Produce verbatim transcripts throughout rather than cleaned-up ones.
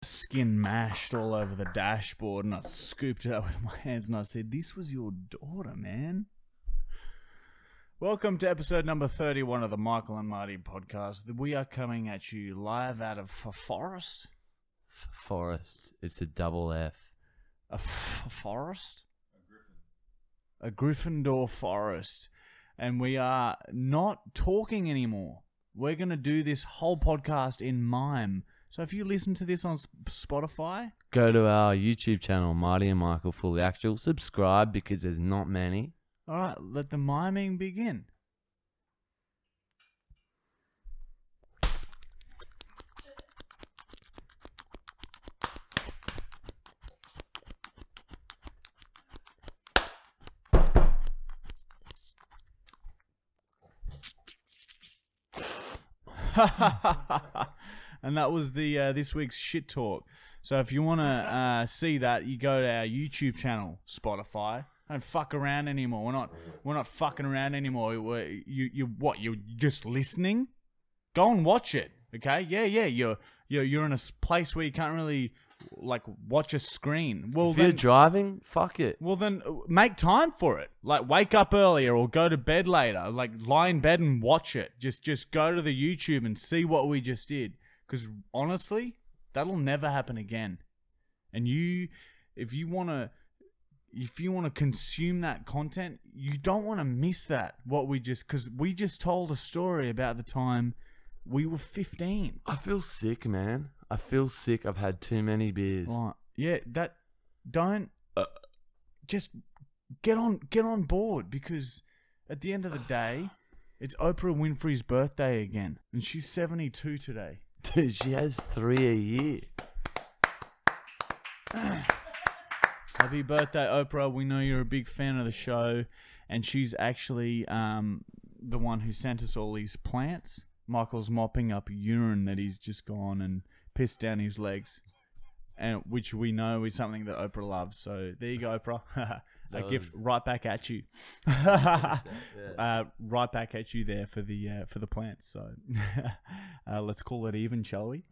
Skin mashed all over the dashboard, and I scooped it up with my hands and I said, "This was your daughter, man." Welcome to episode number thirty-one of the Michael and Marty podcast. We are coming at you live out of F-Forest. F-Forest. It's a double F. A F-Forest? A Gryffindor. A Gryffindor forest. And we are not talking anymore. We're going to do this whole podcast in mime. So if you listen to this on Spotify, go to our YouTube channel, Marty and Michael Fully Actual. Subscribe because there's not many. All right, let the miming begin. And that was the uh, this week's shit talk. So if you want to uh, see that, you go to our YouTube channel, Spotify. Don't fuck around anymore. We're not we're not fucking around anymore. We're, you you what? You're just listening? Go and watch it, okay? Yeah, yeah. You're you're you're in a place where you can't really like watch a screen. Well, if then, you're driving, fuck it. Well, then make time for it. Like wake up earlier or go to bed later. Like lie in bed and watch it. Just just go to the YouTube and see what we just did. Because honestly, that'll never happen again. And you, if you want to. If you want to consume that content, you don't want to miss that. What we just, because we just told a story about the time we were fifteen. I feel sick, man. I feel sick. I've had too many beers. Right. Yeah, that don't uh, just get on get on board, because at the end of the day, it's Oprah Winfrey's birthday again, and she's seventy-two today. Dude, she has three a year. Happy birthday, Oprah. We know you're a big fan of the show. And she's actually um, the one who sent us all these plants. Michael's mopping up urine that he's just gone and pissed down his legs, and which we know is something that Oprah loves. So there you go, Oprah. A was... gift right back at you. uh, right back at you there for the uh, for the plants. So uh, let's call it even, shall we?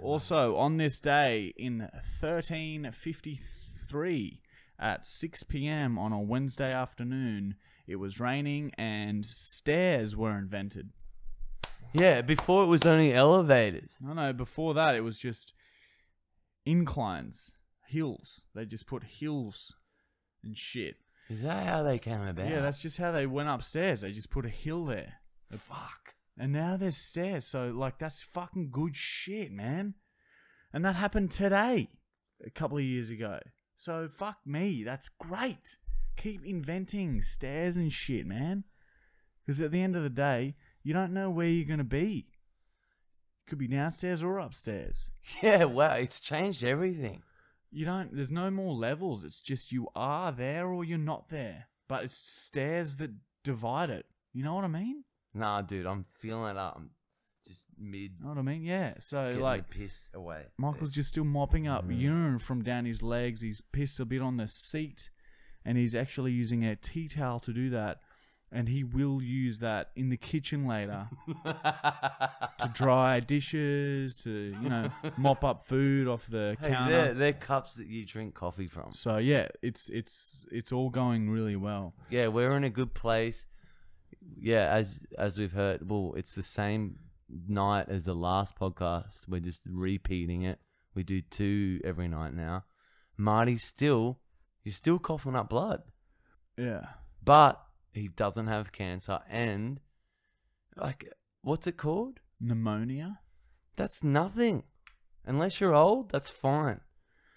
Also, on this day in thirteen fifty-three at six p.m. on a Wednesday afternoon, it was raining and stairs were invented. Yeah, before it was only elevators. No, no, before that it was just inclines, hills. They just put hills and shit. Is that how they came about? Yeah, that's just how they went upstairs. They just put a hill there. Fuck. And now there's stairs, so like that's fucking good shit, man. And that happened today, a couple of years ago. So fuck me, that's great. Keep inventing stairs and shit, man. Because at the end of the day, you don't know where you're gonna be. Could be downstairs or upstairs. Yeah, wow, it's changed everything. You don't. There's no more levels. It's just you are there or you're not there. But it's stairs that divide it. You know what I mean? Nah, dude, I'm feeling it up. I'm just mid. You know what I mean? Yeah. So like, piss away. Michael's it's... just still mopping up mm. urine from down his legs. He's pissed a bit on the seat, and he's actually using a tea towel to do that. And he will use that in the kitchen later to dry dishes, to you know, mop up food off the hey, counter. They're, they're cups that you drink coffee from. So yeah, it's it's it's all going really well. Yeah, we're in a good place. Yeah, as as we've heard, well, it's the same night as the last podcast. We're just repeating it. We do two every night now. Marty's still, he's still coughing up blood. Yeah. But he doesn't have cancer and, like, what's it called? Pneumonia? That's nothing. Unless you're old, that's fine.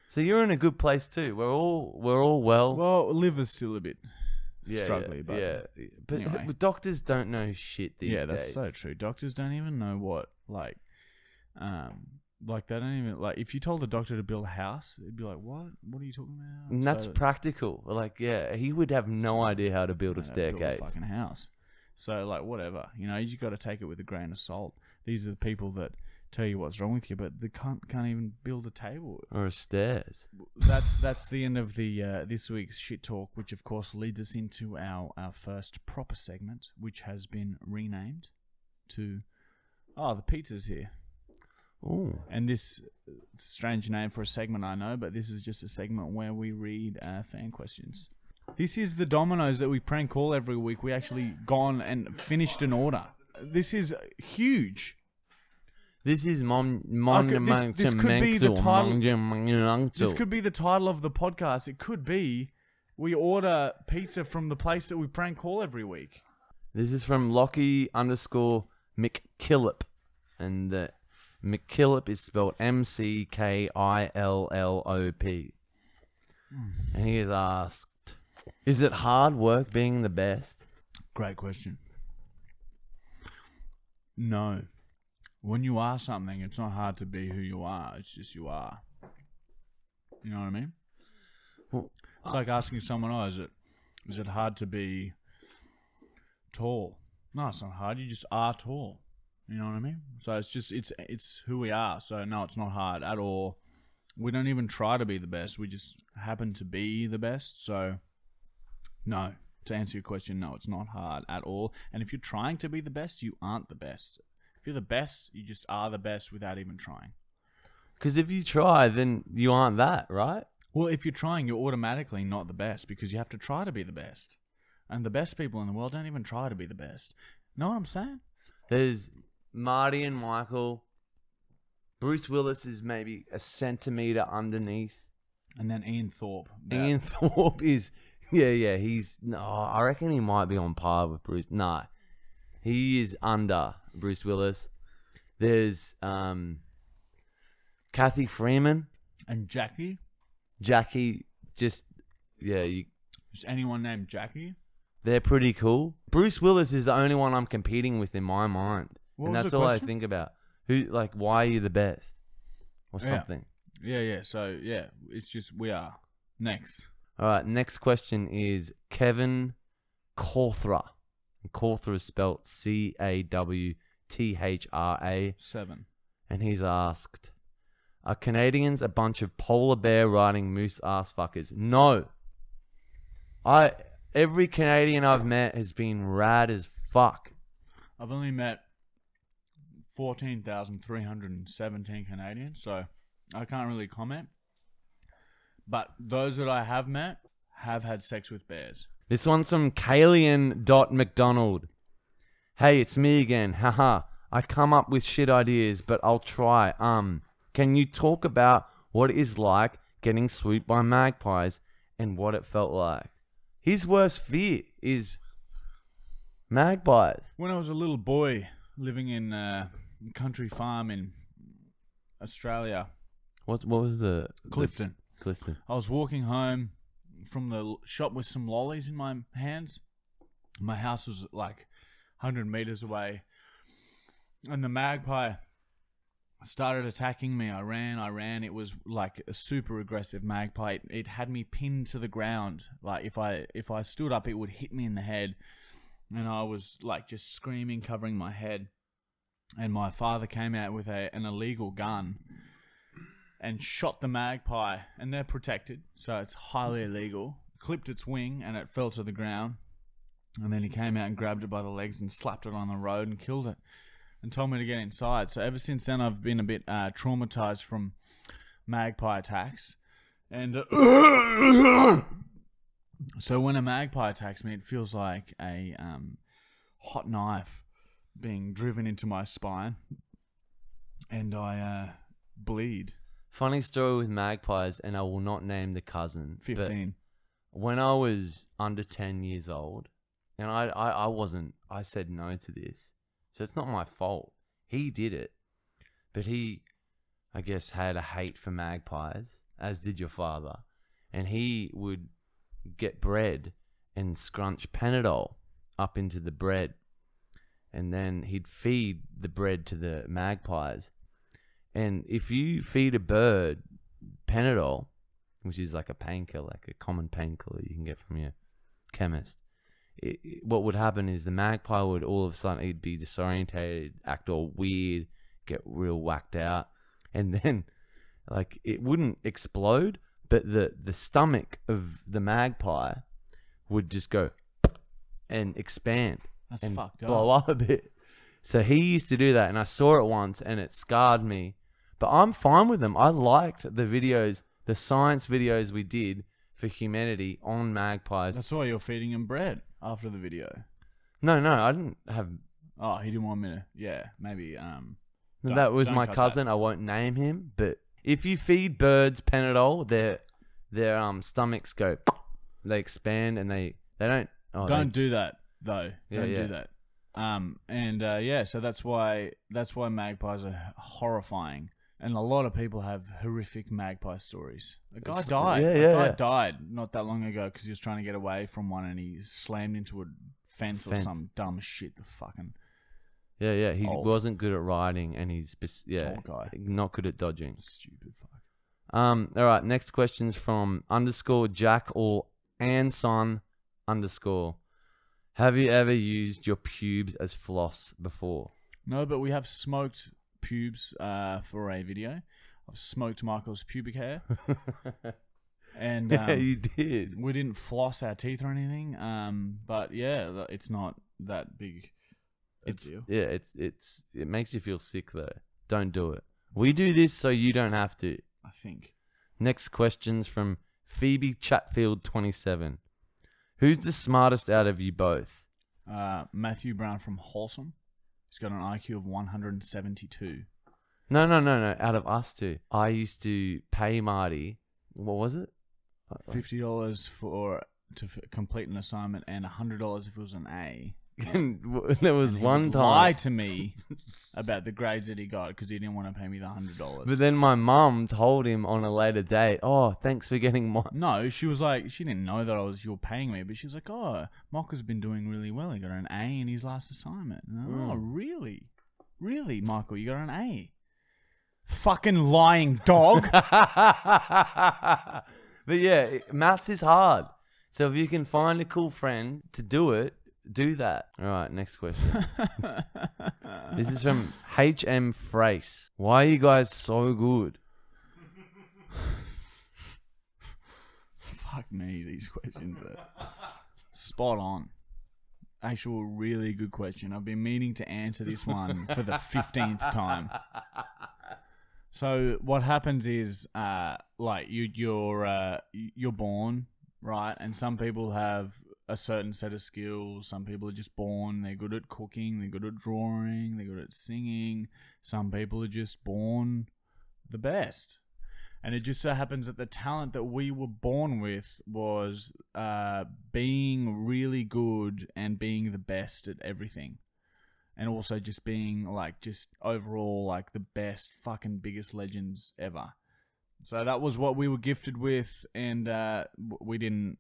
So you're in a good place too. We're all, we're all well. Well, liver's still a bit... Yeah, struggling, yeah, but yeah. But anyway. Doctors don't know shit these days. Yeah, that's days. So true. Doctors don't even know what like Um, like they don't even like if you told the doctor to build a house, it'd be like, what? What are you talking about? And that's so, practical. Like, yeah, he would have no so, idea how to build a staircase, build a fucking house. So like, whatever, you know, you got to take it with a grain of salt. These are the people that tell you what's wrong with you, but they can't can't even build a table or a stairs. That's that's the end of the uh, this week's shit talk, which of course leads us into our our first proper segment, which has been renamed to oh the pizza's here. Ooh. And this it's a strange name for a segment, I know, but this is just a segment where we read uh, fan questions. This is the Dominoes that we prank call every week. We actually gone and finished an order. This is huge. This is Mon Mon. Okay, this, this could be the title. This could be the title of the podcast. It could be we order pizza from the place that we prank call every week. This is from Lockie underscore McKillop, and the McKillop is spelled M C K I L L O P. And he has asked, is it hard work being the best? Great question. No. When you are something, it's not hard to be who you are. It's just you are. You know what I mean? Well, it's like asking someone, oh, is it, is it hard to be tall? No, it's not hard. You just are tall. You know what I mean? So it's just it's it's who we are. So no, it's not hard at all. We don't even try to be the best. We just happen to be the best. So no, to answer your question, no, it's not hard at all. And if you're trying to be the best, you aren't the best. If you're the best, you just are the best without even trying. Because if you try, then you aren't that, right? Well, if you're trying, you're automatically not the best because you have to try to be the best. And the best people in the world don't even try to be the best. Know what I'm saying? There's Marty and Michael. Bruce Willis is maybe a centimetre underneath. And then Ian Thorpe. That. Ian Thorpe is... Yeah, yeah, he's... No, I reckon he might be on par with Bruce. No, he is under... Bruce Willis. There's um, Kathy Freeman and Jackie. Jackie, just yeah, you. Is anyone named Jackie? They're pretty cool. Bruce Willis is the only one I'm competing with in my mind, what and that's all question? I think about. Who, like, why are you the best, or yeah. something? Yeah, yeah. So yeah, it's just we are next. All right, next question is Kevin Cawthra. Cawthra is spelt C A W T H R A. Seven. And he's asked, are Canadians a bunch of polar bear riding moose ass fuckers? No. I every Canadian I've met has been rad as fuck. I've only met fourteen thousand three hundred seventeen Canadians, so I can't really comment. But those that I have met have had sex with bears. This one's from Kalian McDonald. Hey, it's me again. Haha. I come up with shit ideas, but I'll try. Um, can you talk about what it is like getting swooped by magpies and what it felt like? His worst fear is magpies. When I was a little boy living in a country farm in Australia. What, what was the... Clifton. The, Clifton. I was walking home from the shop with some lollies in my hands. My house was like one hundred meters away, and the magpie started attacking me. I ran, I ran. It was like a super aggressive magpie. It, it had me pinned to the ground. Like if I if I stood up, it would hit me in the head, and I was like just screaming, covering my head. And my father came out with a an illegal gun and shot the magpie, and they're protected, so it's highly illegal. Clipped its wing, and it fell to the ground. And then he came out and grabbed it by the legs and slapped it on the road and killed it and told me to get inside. So ever since then, I've been a bit uh, traumatized from magpie attacks. And uh, so when a magpie attacks me, it feels like a um, hot knife being driven into my spine, and I uh, bleed. Funny story with magpies, and I will not name the cousin. Fifteen. When I was under ten years old, and I, I, I wasn't, I said no to this, so it's not my fault. He did it, but he, I guess, had a hate for magpies, as did your father, and he would get bread and scrunch Panadol up into the bread, and then he'd feed the bread to the magpies. And if you feed a bird Panadol, which is like a painkiller, like a common painkiller you can get from your chemist, it, it, what would happen is the magpie would all of a sudden he'd be disorientated, act all weird, get real whacked out, and then like it wouldn't explode, but the, the stomach of the magpie would just go and expand. That's and fucked up. Blow up a bit. So he used to do that, and I saw it once, and it scarred me. But I'm fine with them. I liked the videos, the science videos we did for humanity on magpies. That's why you're feeding him bread after the video. No, no, I didn't have... Oh, he didn't want me to... Yeah, maybe... Um, that was my cousin. That. I won't name him, but if you feed birds Panadol, their their um stomachs go... They expand, and they, they don't... Oh, don't they, do that, though. Yeah, don't yeah. do that. Um and uh, yeah, so that's why that's why magpies are horrifying, and a lot of people have horrific magpie stories. A guy it's, died. Yeah, a yeah, guy yeah. died not that long ago because he was trying to get away from one, and he slammed into a fence, fence. or some dumb shit. The fucking yeah, yeah. He old. wasn't good at riding, and he's yeah, guy. not good at dodging. Stupid fuck. Um. All right. Next question's from underscore Jack or Anson underscore. Have you ever used your pubes as floss before? No, but we have smoked pubes uh, for a video. I've smoked Michael's pubic hair. and um, yeah, you did. We didn't floss our teeth or anything. Um, but yeah, it's not that big a it's, deal. Yeah, it's it's it makes you feel sick though. Don't do it. We do this so you don't have to. I think. Next question's from Phoebe Chatfield twenty-seven. Who's the smartest out of you both? Uh, Matthew Brown from Wholesome. He's got an I Q of one hundred seventy-two. No, no, no, no. Out of us two. I used to pay Marty. What was it? fifty dollars for to f- complete an assignment, and one hundred dollars if it was an A. And there was and one time. He lied to me about the grades that he got because he didn't want to pay me the one hundred dollars. But then my mum told him on a later date, oh, thanks for getting my... No, she was like, she didn't know that I was you were paying me, but she was like, oh, Michael's been doing really well. He got an A in his last assignment. Mm. Oh, really? Really, Michael, you got an A? Fucking lying dog. But yeah, maths is hard. So if you can find a cool friend to do it, do that. All right, next question. This is from H M Frace. Why are you guys so good? Fuck me, these questions are spot on. Actual really good question. I've been meaning to answer this one for the fifteenth time. So what happens is, uh, like, you, you're, uh, you're born, right? And some people have... a certain set of skills. Some people are just born, they're good at cooking, they're good at drawing, they're good at singing. Some people are just born the best. And it just so happens that the talent that we were born with was uh, being really good and being the best at everything. And also just being like, just overall like the best fucking biggest legends ever. So that was what we were gifted with, and uh, we didn't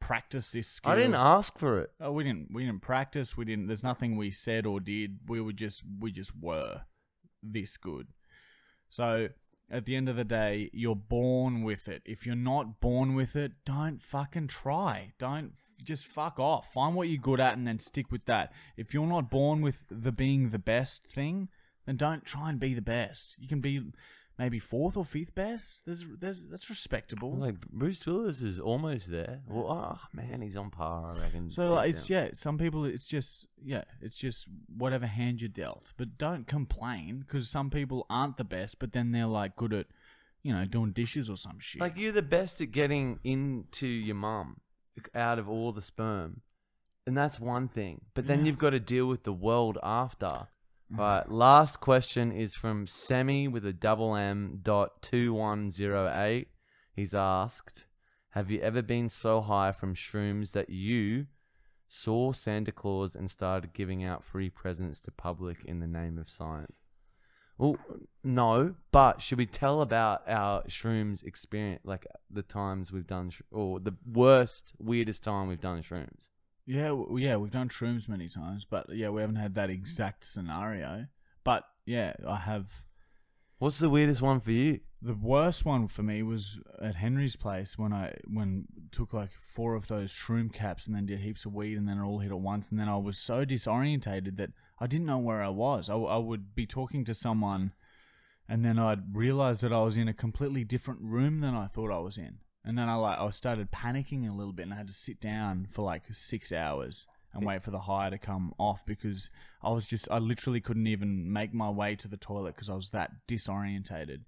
practice this skill. I didn't ask for it. Oh, we didn't. We didn't practice. We didn't. There's nothing we said or did. We were just. We just were this good. So at the end of the day, you're born with it. If you're not born with it, don't fucking try. Don't just fuck off. Find what you're good at and then stick with that. If you're not born with the being the best thing, then don't try and be the best. You can be. Maybe fourth or fifth best. There's, there's, that's respectable. Like Bruce Willis is almost there. Well, oh man, he's on par, I reckon. So like, it's yeah. Some people, it's just yeah. It's just whatever hand you're dealt. But don't complain because some people aren't the best, but then they're like good at, you know, doing dishes or some shit. Like you're the best at getting into your mum out of all the sperm, and that's one thing. But then yeah. you've got to deal with the world after. All right, last question is from Sammy with a double M dot two one zero eight. He's asked, have you ever been so high from shrooms that you saw Santa Claus and started giving out free presents to public in the name of science? Well, no, but should we tell about our shrooms experience, like the times we've done, sh- or the worst, weirdest time we've done shrooms? Yeah, well, yeah, we've done shrooms many times, but yeah, we haven't had that exact scenario. But yeah, I have. What's the weirdest one for you? The worst one for me was at Henry's place when I when took like four of those shroom caps and then did heaps of weed and then it all hit at once, and then I was so disorientated that I didn't know where I was. I, I would be talking to someone and then I'd realise that I was in a completely different room than I thought I was in. And then I like I started panicking a little bit, and I had to sit down for like six hours and wait for the high to come off because I was just I literally couldn't even make my way to the toilet because I was that disorientated.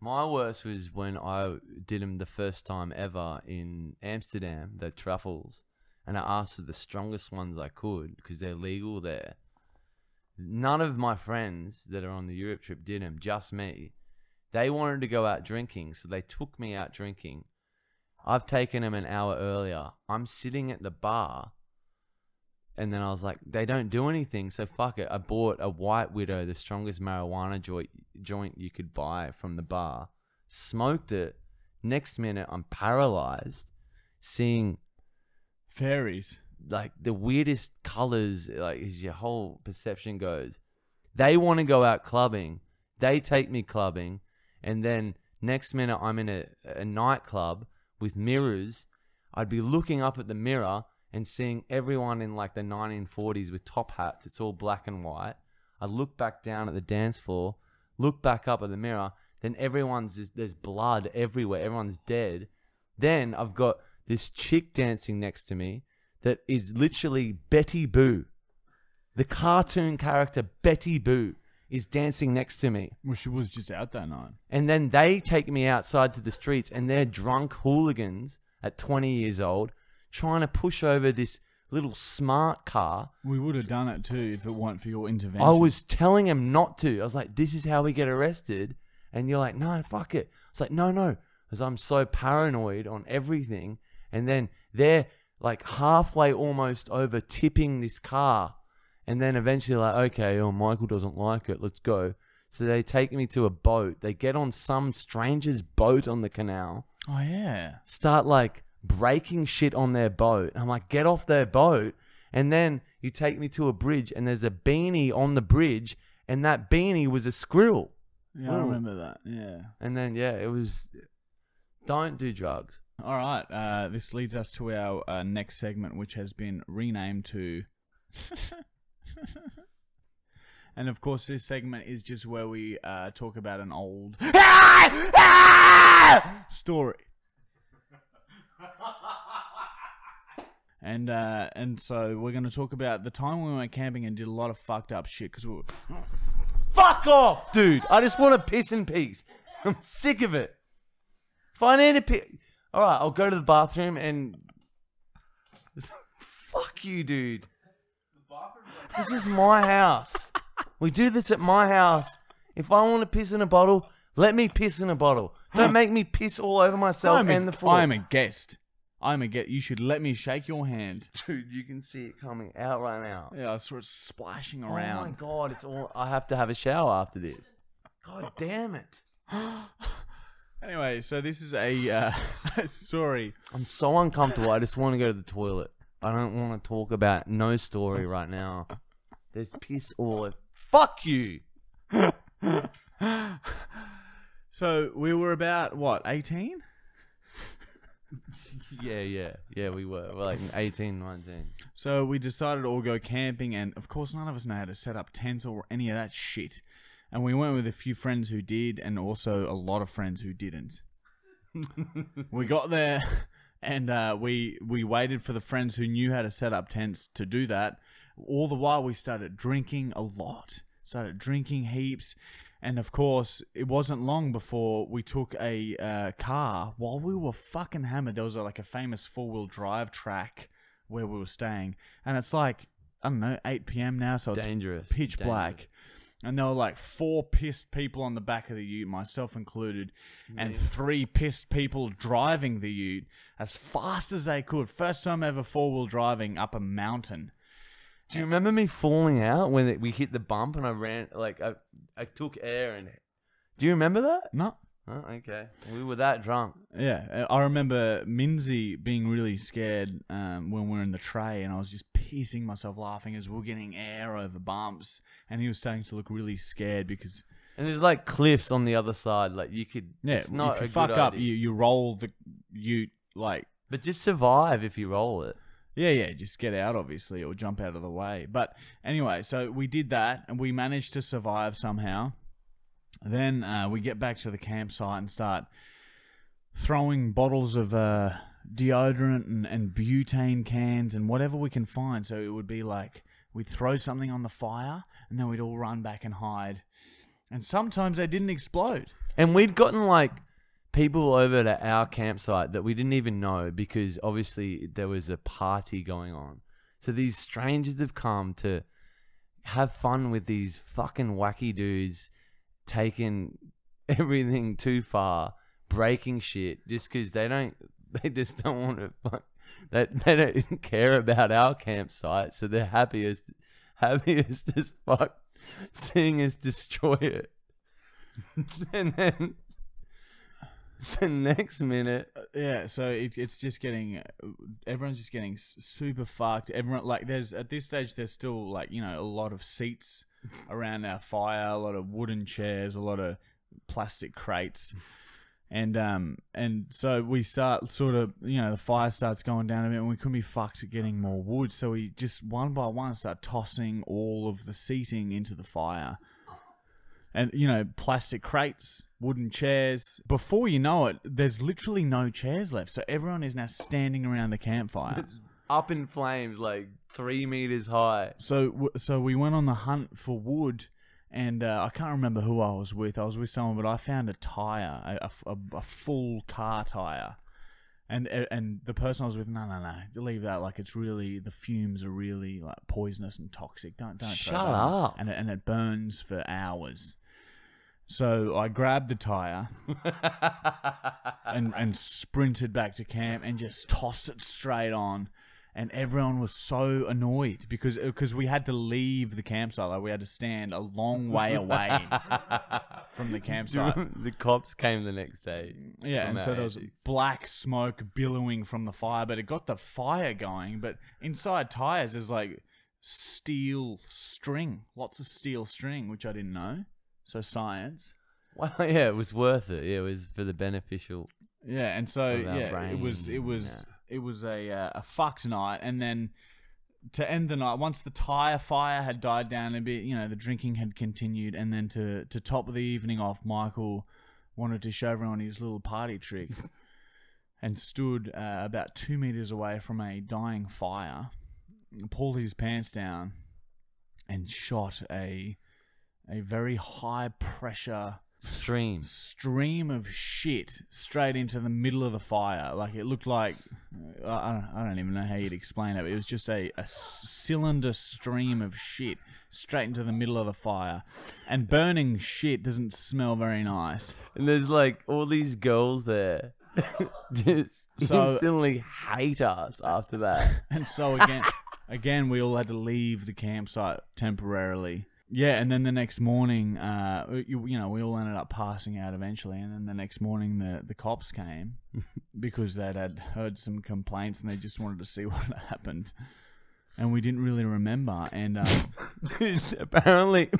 My worst was when I did them the first time ever in Amsterdam, the truffles, and I asked for the strongest ones I could because they're legal there. None of my friends that are on the Europe trip did them, just me. They wanted to go out drinking, so they took me out drinking. I've taken them an hour earlier. I'm sitting at the bar, and then I was like, they don't do anything, so fuck it. I bought a White Widow, the strongest marijuana joint joint you could buy from the bar, smoked it. Next minute, I'm paralyzed, seeing fairies. Like, the weirdest colors, like, as your whole perception goes. They want to go out clubbing. They take me clubbing. And then next minute, I'm in a, a nightclub with mirrors. I'd be looking up at the mirror and seeing everyone in like the nineteen forties with top hats. It's all black and white. I'd look back down at the dance floor, look back up at the mirror. Then everyone's just, there's blood everywhere. Everyone's dead. Then I've got this chick dancing next to me that is literally Betty Boo. The cartoon character Betty Boo is dancing next to me. Well, she was just out that night. And then they take me outside to the streets, and they're drunk hooligans at twenty years old trying to push over this little smart car. We would have done it too if it weren't for your intervention. I was telling them not to. I was like, this is how we get arrested. And you're like, no, fuck it. I was like, no, no. Because I'm so paranoid on everything. And then they're like halfway almost over tipping this car. And then eventually like, okay, oh, Michael doesn't like it. Let's go. So they take me to a boat. They get on some stranger's boat on the canal. Oh, yeah. Start like breaking shit on their boat. I'm like, get off their boat. And then you take me to a bridge, and there's a beanie on the bridge. And that beanie was a squirrel. Yeah, ooh. I remember that. Yeah. And then, yeah, it was... Don't do drugs. All right. Uh, this leads us to our uh, next segment, which has been renamed to... And of course, this segment is just where we uh, talk about an old story. And uh, and so we're going to talk about the time we went camping and did a lot of fucked up shit because we were... Fuck off, dude! I just want to piss in peace. I'm sick of it. If I need to piss... All right, I'll go to the bathroom and... Fuck you, dude. This is my house. We do this at my house. If I want to piss in a bottle, let me piss in a bottle. Don't make me piss all over myself I'm and a, the floor. I'm a guest. I'm a guest. You should let me shake your hand. Dude, you can see it coming out right now. Yeah, I saw it splashing around. Oh my God, it's all... I have to have a shower after this. God damn it. Anyway, so this is a... Uh, sorry. I'm so uncomfortable. I just want to go to the toilet. I don't want to talk about no story right now. There's piss all over. Fuck you. So we were about, what, eighteen? yeah, yeah. Yeah, we were. We're like eighteen, nineteen. So we decided to all go camping, and of course none of us know how to set up tents or any of that shit. And we went with a few friends who did, and also a lot of friends who didn't. We got there... And uh, we we waited for the friends who knew how to set up tents to do that. All the while, we started drinking a lot, started drinking heaps. And of course, it wasn't long before we took a uh, car. While we were fucking hammered, there was a, like a famous four-wheel drive track where we were staying. And it's like, I don't know, eight p.m. now, so it's dangerous, pitch dangerous. Black. And there were like four pissed people on the back of the ute, myself included, and three pissed people driving the ute as fast as they could. First time ever four-wheel driving up a mountain. Do you remember me falling out when it, we hit the bump and I ran, like I, I took air and... Do you remember that? No. Oh, okay. We were that drunk. Yeah. I remember Minzy being really scared um, when we were in the tray, and I was just pissing myself laughing as we were getting air over bumps, and he was starting to look really scared because... And there's like cliffs on the other side. Like you could, yeah, it's not if you a fuck good up, idea. you you roll the you like. But just survive if you roll it. Yeah, yeah, just get out, obviously, or jump out of the way. But anyway, so we did that, and we managed to survive somehow. Then uh, we get back to the campsite and start throwing bottles of uh, deodorant and, and butane cans and whatever we can find. So it would be like we'd throw something on the fire, and then we'd all run back and hide. And sometimes they didn't explode. And we'd gotten like... people over to our campsite that we didn't even know because obviously there was a party going on. So these strangers have come to have fun with these fucking wacky dudes taking everything too far, breaking shit just because they don't, they just don't want to, fuck, they, they don't care about our campsite. So they're happiest, happiest as fuck seeing us destroy it. And then... the next minute, yeah. So it, it's just getting, everyone's just getting super fucked. Everyone like there's at this stage there's still like you know a lot of seats around our fire, a lot of wooden chairs, a lot of plastic crates, and um and so we start sort of you know the fire starts going down a bit, and we couldn't be fucked at getting more wood, so we just one by one start tossing all of the seating into the fire. And, you know, plastic crates, wooden chairs. Before you know it, there's literally no chairs left. So everyone is now standing around the campfire. It's up in flames, like three meters high. So so we went on the hunt for wood. And uh, I can't remember who I was with. I was with someone, but I found a tire, a, a, a full car tire. And and the person I was with, no, no, no, leave that. Like, it's really, the fumes are really, like, poisonous and toxic. Don't, don't. Shut up. And it, and it burns for hours. So I grabbed the tire and, and sprinted back to camp and just tossed it straight on. And everyone was so annoyed because because we had to leave the campsite. Like we had to stand a long way away from the campsite. The cops came the next day. Yeah, and so there was black smoke billowing from the fire, but it got the fire going. But inside tires, there's like steel string, lots of steel string, which I didn't know. So science. Well, yeah, it was worth it. Yeah, it was for the beneficial. Yeah, and so yeah, brain. it was it was yeah. it was a uh, a fucked night. And then to end the night, once the tire fire had died down a bit, you know, the drinking had continued. And then to to top the evening off, Michael wanted to show everyone his little party trick, and stood uh, about two meters away from a dying fire, pulled his pants down, and shot a. A very high pressure stream stream of shit straight into the middle of the fire. Like it looked like I don't, I don't even know how you'd explain it. But it was just a, a cylinder stream of shit straight into the middle of the fire, and burning shit doesn't smell very nice. And there's like all these girls there, just so, instantly hate us after that. And so again, again we all had to leave the campsite temporarily. Yeah, and then the next morning, uh, you, you know, we all ended up passing out eventually. And then the next morning, the, the cops came because they'd had heard some complaints and they just wanted to see what happened. And we didn't really remember. And um, dude, apparently,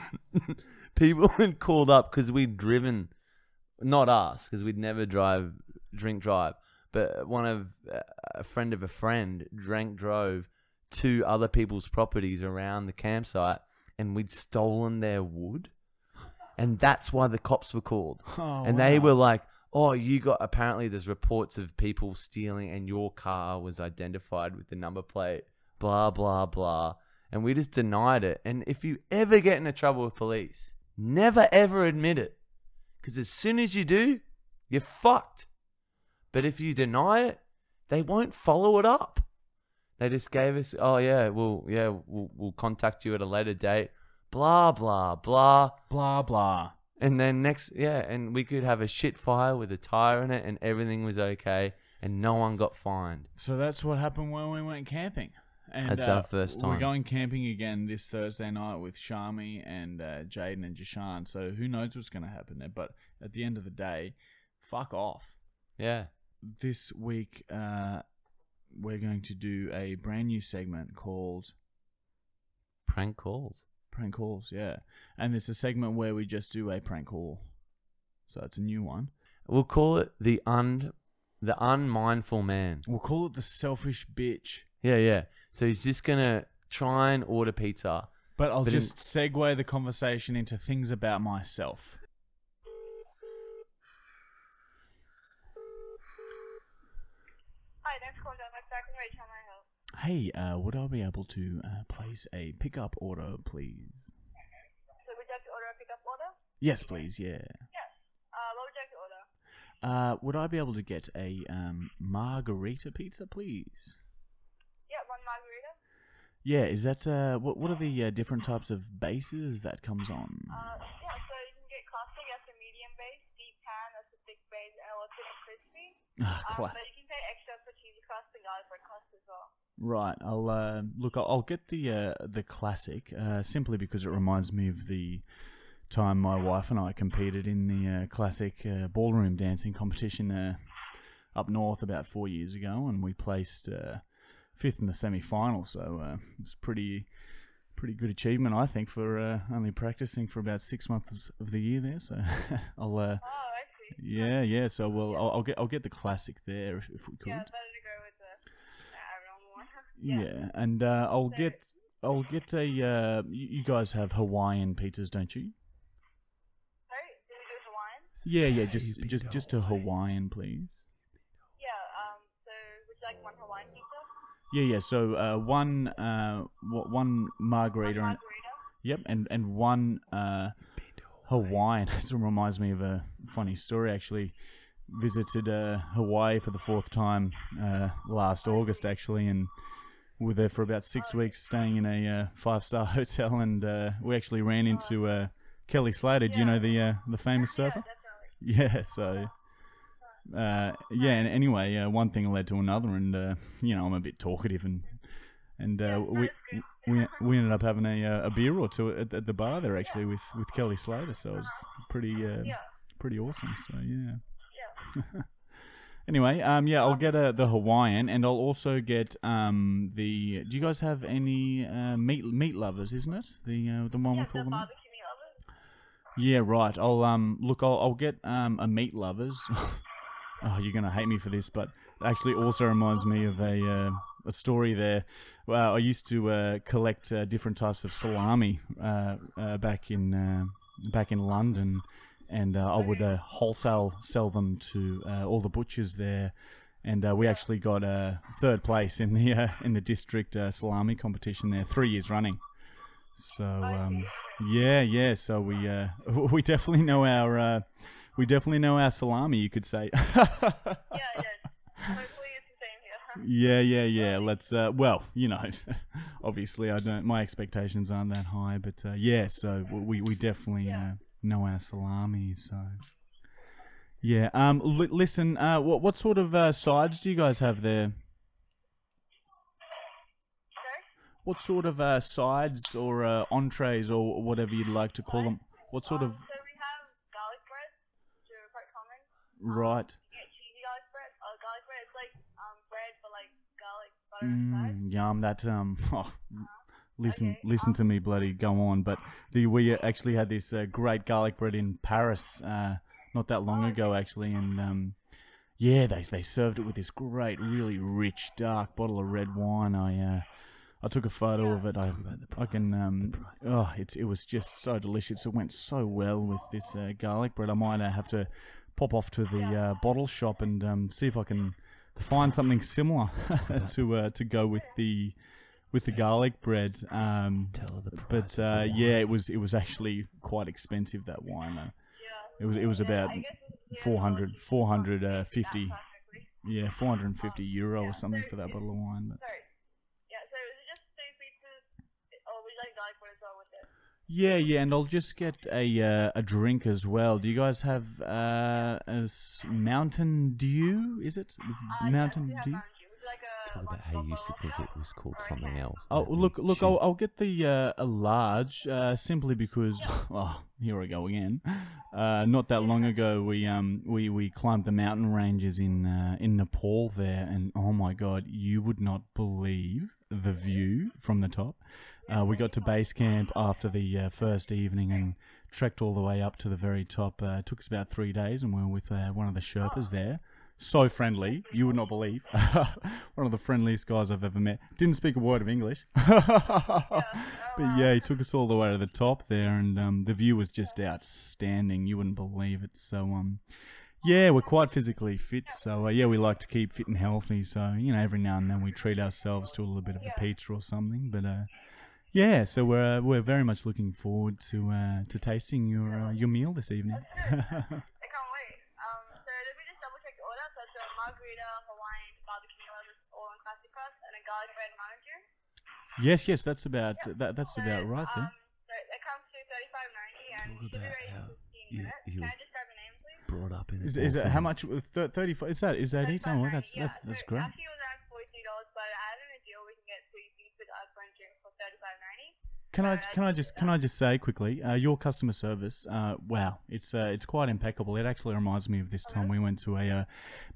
people had called up because we'd driven, not us, because we'd never drive, drink drive, but one of uh, a friend of a friend drank drove to other people's properties around the campsite. And we'd stolen their wood, and that's why the cops were called. Oh, and wow. They were like, "Oh, you got." Apparently, there's reports of people stealing, and your car was identified with the number plate. Blah blah blah. And we just denied it. And if you ever get into trouble with police, never ever admit it, because as soon as you do, you're fucked. But if you deny it, they won't follow it up. They just gave us, oh, yeah, we'll, yeah, we'll, we'll contact you at a later date, blah, blah, blah. Blah, blah. And then next, yeah, and we could have a shit fire with a tire in it and everything was okay and no one got fined. So that's what happened when we went camping. And, that's uh, our first time. We're going camping again this Thursday night with Shami and uh, Jayden and Jashan, so who knows what's going to happen there. But at the end of the day, fuck off. Yeah. This week... uh we're going to do a brand new segment called Prank Calls. Prank calls, yeah. And it's a segment where we just do a prank call. So it's a new one. We'll call it the un, the unmindful man. We'll call it the selfish bitch. Yeah, yeah. So he's just going to try and order pizza. But I'll but just in- segue the conversation into things about myself. Hi, thanks for calling. How may I help? Hey, uh, would I be able to uh, place a pickup order, please? So would you like to order a pickup order? Yes, please, yeah. Yes. Uh, what would you like to order? Uh, would I be able to get a um, margarita pizza, please? Yeah, one margarita. Yeah, is that... Uh, what What are the uh, different types of bases that comes on? Uh, yeah, so you can get classic as a medium base, deep pan as a thick base, and also a crispy. Ah, um, but you can pay extra for cheesy crust and garlic bread crust as well. Right, I'll uh, look. I'll get the uh, the classic uh, simply because it reminds me of the time my wife and I competed in the uh, classic uh, ballroom dancing competition uh, up north about four years ago, and we placed uh, fifth in the semi-final. So uh, it's pretty pretty good achievement, I think, for uh, only practicing for about six months of the year there. So I'll. Uh, oh, I see. Yeah, yeah. So we'll. I'll, I'll get. I'll get the classic there if, if we could. Yeah, Yeah. yeah, and uh, I'll so, get I'll get a. Uh, you guys have Hawaiian pizzas, don't you? Sorry, do we do Hawaiian? Yeah, yeah, just yeah, just just a Hawaiian, please. Yeah. Um. So, would you like one Hawaiian pizza? Yeah, yeah. So, uh, one uh, what one margarita. One margarita. And, yep, and and one uh, Hawaiian. It reminds me of a funny story, actually. Visited uh, Hawaii for the fourth time uh, last August, actually, and. We were there for about six weeks, staying in a uh, five-star hotel, and uh, we actually ran into uh, Kelly Slater. Do you know the uh, the famous surfer? Yeah. So, uh, yeah. And anyway, uh, one thing led to another, and uh, you know, I'm a bit talkative, and and uh, we we we ended up having a a beer or two at, at the bar there, actually, with, with Kelly Slater. So it was pretty uh, pretty awesome. So yeah. Anyway, um, yeah, I'll get a, the Hawaiian, and I'll also get um the. Do you guys have any uh, meat meat lovers? Isn't it the uh, the one yeah, we call the them? Barbecue meat lovers. Yeah, right. I'll um look. I'll I'll get um a meat lovers. Oh, you're gonna hate me for this, but it actually also reminds me of a uh, a story there. Well, I used to uh, collect uh, different types of salami uh, uh back in uh, back in London. And uh, I would uh, wholesale sell them to uh, all the butchers there, and uh, we actually got uh, third place in the uh, in the district uh, salami competition there three years running. So um, yeah, yeah. So we uh, we definitely know our uh, we definitely know our salami. You could say. Yeah, yeah. Hopefully it's the same here. Huh? Yeah, yeah, yeah. Let's. Uh, well, you know, obviously I don't. My expectations aren't that high, but uh, yeah. So we we definitely. Yeah. Uh, know our salami, so yeah. Um, l- listen, uh, what what sort of uh, sides do you guys have there? Sorry? What sort of uh, sides or uh, entrees or whatever you'd like to call them? What sort um, of? So we have garlic bread, which are quite common. Right. Um, yeah, cheesy garlic bread. Oh, garlic bread. It's like um bread, but like garlic butter inside. Mm, yum. That um. Oh. Uh-huh. Listen, okay, listen um, to me, bloody go on. But the we actually had this uh, great garlic bread in Paris uh, not that long ago, actually, and um, yeah, they they served it with this great, really rich, dark bottle of red wine. I uh, I took a photo yeah, of it. I I can um, oh, it's it was just so delicious. It went so well with this uh, garlic bread. I might uh, have to pop off to the uh, bottle shop and um, see if I can find something similar to uh, to go with the. With the garlic bread, um, but uh, yeah, it was it was actually quite expensive, that wine though. Yeah. It was it was yeah, about four hundred, four hundred fifty, yeah, four hundred fifty um, euro yeah. or something so for that it, bottle of wine. But. Sorry. Yeah, so is it just two pizzas, or would you like garlic bread as well with it? Yeah, yeah, and I'll just get a uh, a drink as well. Do you guys have uh, a s- Mountain Dew? Is it uh, Mountain yeah, Dew? Talk about how you used to think it was called something else. Oh, look, look, I'll, I'll get the uh, a large uh, simply because. Oh, here I go again. Uh, not that long ago, we um we, we climbed the mountain ranges in uh, in Nepal there, and oh my God, you would not believe the view from the top. Uh, we got to base camp after the uh, first evening and trekked all the way up to the very top. Uh, it took us about three days and we were with uh, one of the Sherpas there. So friendly, you would not believe. One of the friendliest guys I've ever met. Didn't speak a word of English. But yeah, he took us all the way to the top there, and um, the view was just outstanding. You wouldn't believe it. So um, yeah, we're quite physically fit. So uh, yeah, we like to keep fit and healthy. So, you know, every now and then we treat ourselves to a little bit of a pizza or something. But uh, yeah, so we're uh, we're very much looking forward to uh, to tasting your uh, your meal this evening. Yes, yes, that's about yeah. that. That's so, about right um, then. So it comes to thirty-five ninety, and talk about how you, you can I just grab your name, please? Brought up in. Is, is it how much? Thirty-five. Is that is that it? Oh, well, that's yeah. that's that's so great. Actually, it was around forty dollars, but I had a deal we can get three pieces of brunch drinks for thirty-five ninety. Can I can I just can I just say quickly, uh, your customer service, uh, wow, it's uh, it's quite impeccable. It actually reminds me of this time we went to a uh,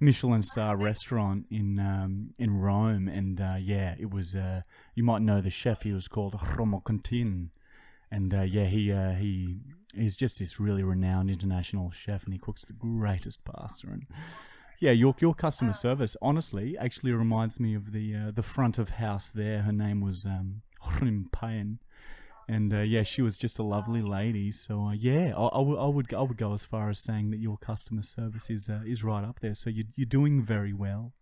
Michelin star restaurant in um, in Rome, and uh, yeah, it was. Uh, you might know the chef. He was called Romo Contin, and uh, yeah, he uh, he he's just this really renowned international chef, and he cooks the greatest pasta. And yeah, your your customer service honestly actually reminds me of the uh, the front of house there. Her name was um, Rimpayan. And uh, yeah, she was just a lovely lady. So uh, yeah, I, I, w- I would I would go as far as saying that your customer service is uh, is right up there. So you you're doing very well,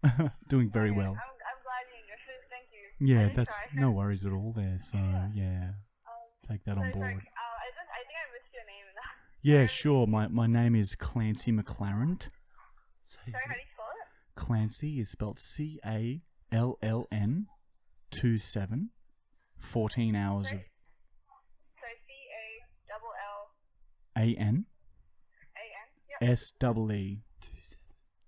doing very yeah, well. I'm, I'm glad you enjoyed it. Thank you. Yeah, that's try. no worries at all there. So yeah, um, take that so on board. Like, uh, I, just, I think I missed your name. In that. Yeah, sure. My my name is Clancy McLaren. Sorry, how do you spell it? Clancy is spelled C A L L N, two seven, fourteen hours Sorry? of. A N S double E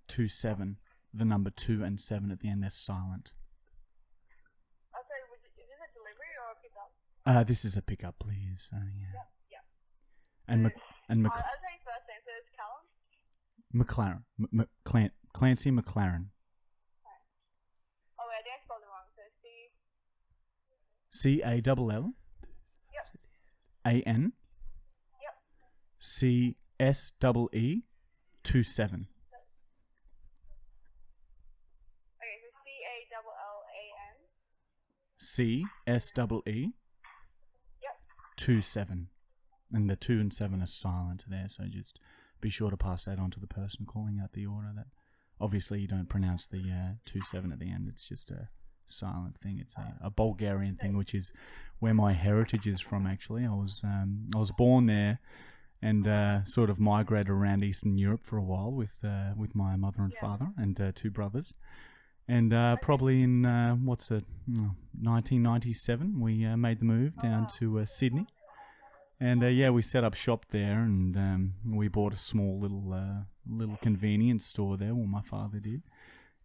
two seven. The number two and seven at the end. They're silent. Oh, sorry, was it, is this a delivery or a pickup? Uh, this is a pickup, please. Uh, yeah. Yep, yep. And Mc and Mc. Uh, I was saying first name, so it's Callum. McLaren, M- M- Clan- Clancy McLaren. Right. Oh wait, I think I spelled it wrong. So C. C A double L. Yep. A N. C S double E two seven. Okay, so C A double L A N. C S double E. Yep. Two seven, and the two and seven are silent there. So just be sure to pass that on to the person calling out the order. That obviously you don't pronounce the uh, two seven at the end. It's just a silent thing. It's a, a Bulgarian thing, which is where my heritage is from. Actually, I was um, I was born there. And uh, sort of migrated around Eastern Europe for a while with uh, with my mother and yeah. father and uh, two brothers. And uh, okay. probably in, uh, what's it, oh, nineteen ninety-seven, we uh, made the move down oh. to uh, Sydney. And uh, yeah, we set up shop there, and um, we bought a small little uh, little convenience store there, well, my father did.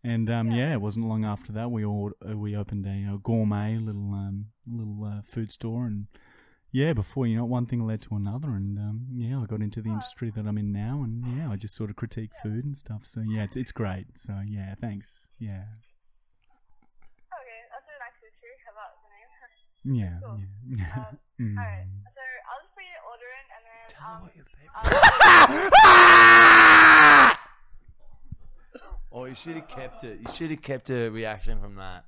And um, yeah. yeah, it wasn't long after that, we all, uh, we opened a, a gourmet little, um, little uh, food store, and yeah, before, you know, one thing led to another, and um, yeah, I got into the industry that I'm in now, and yeah, I just sort of critique food and stuff, so yeah, it's, it's great, so yeah, thanks, yeah. Okay, that's really nice to hear about the name. Yeah, cool. yeah. Um, mm. Alright, so I'll just put your order in, and then... Tell um, me what your favourite... Um, oh, you should have kept it, you should have kept a reaction from that.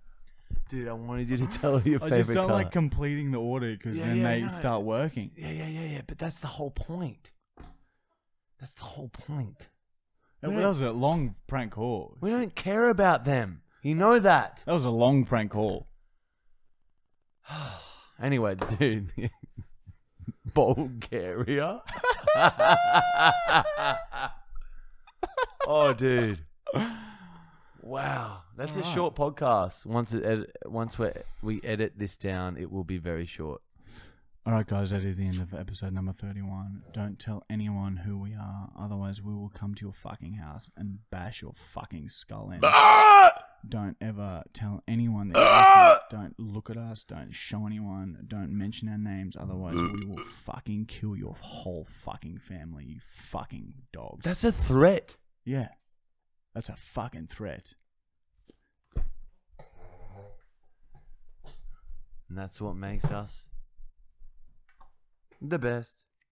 Dude, I wanted you to tell her your favorite. I just don't colour. like completing the order because yeah, then yeah, they no. start working. Yeah, yeah, yeah, yeah. But that's the whole point. That's the whole point. That was a long prank call. We don't care about them. You know that. That was a long prank call. Anyway, dude. Bulgaria. Oh, dude. Wow. That's All a right. short podcast. Once it ed- once we we edit this down, it will be very short. All right, guys, that is the end of episode number thirty-one. Don't tell anyone who we are, otherwise we will come to your fucking house and bash your fucking skull in. Don't ever tell anyone that you're listening. Don't look at us. Don't show anyone. Don't mention our names. Otherwise, we will fucking kill your whole fucking family, you fucking dogs. That's a threat. Yeah. That's a fucking threat. And that's what makes us the best.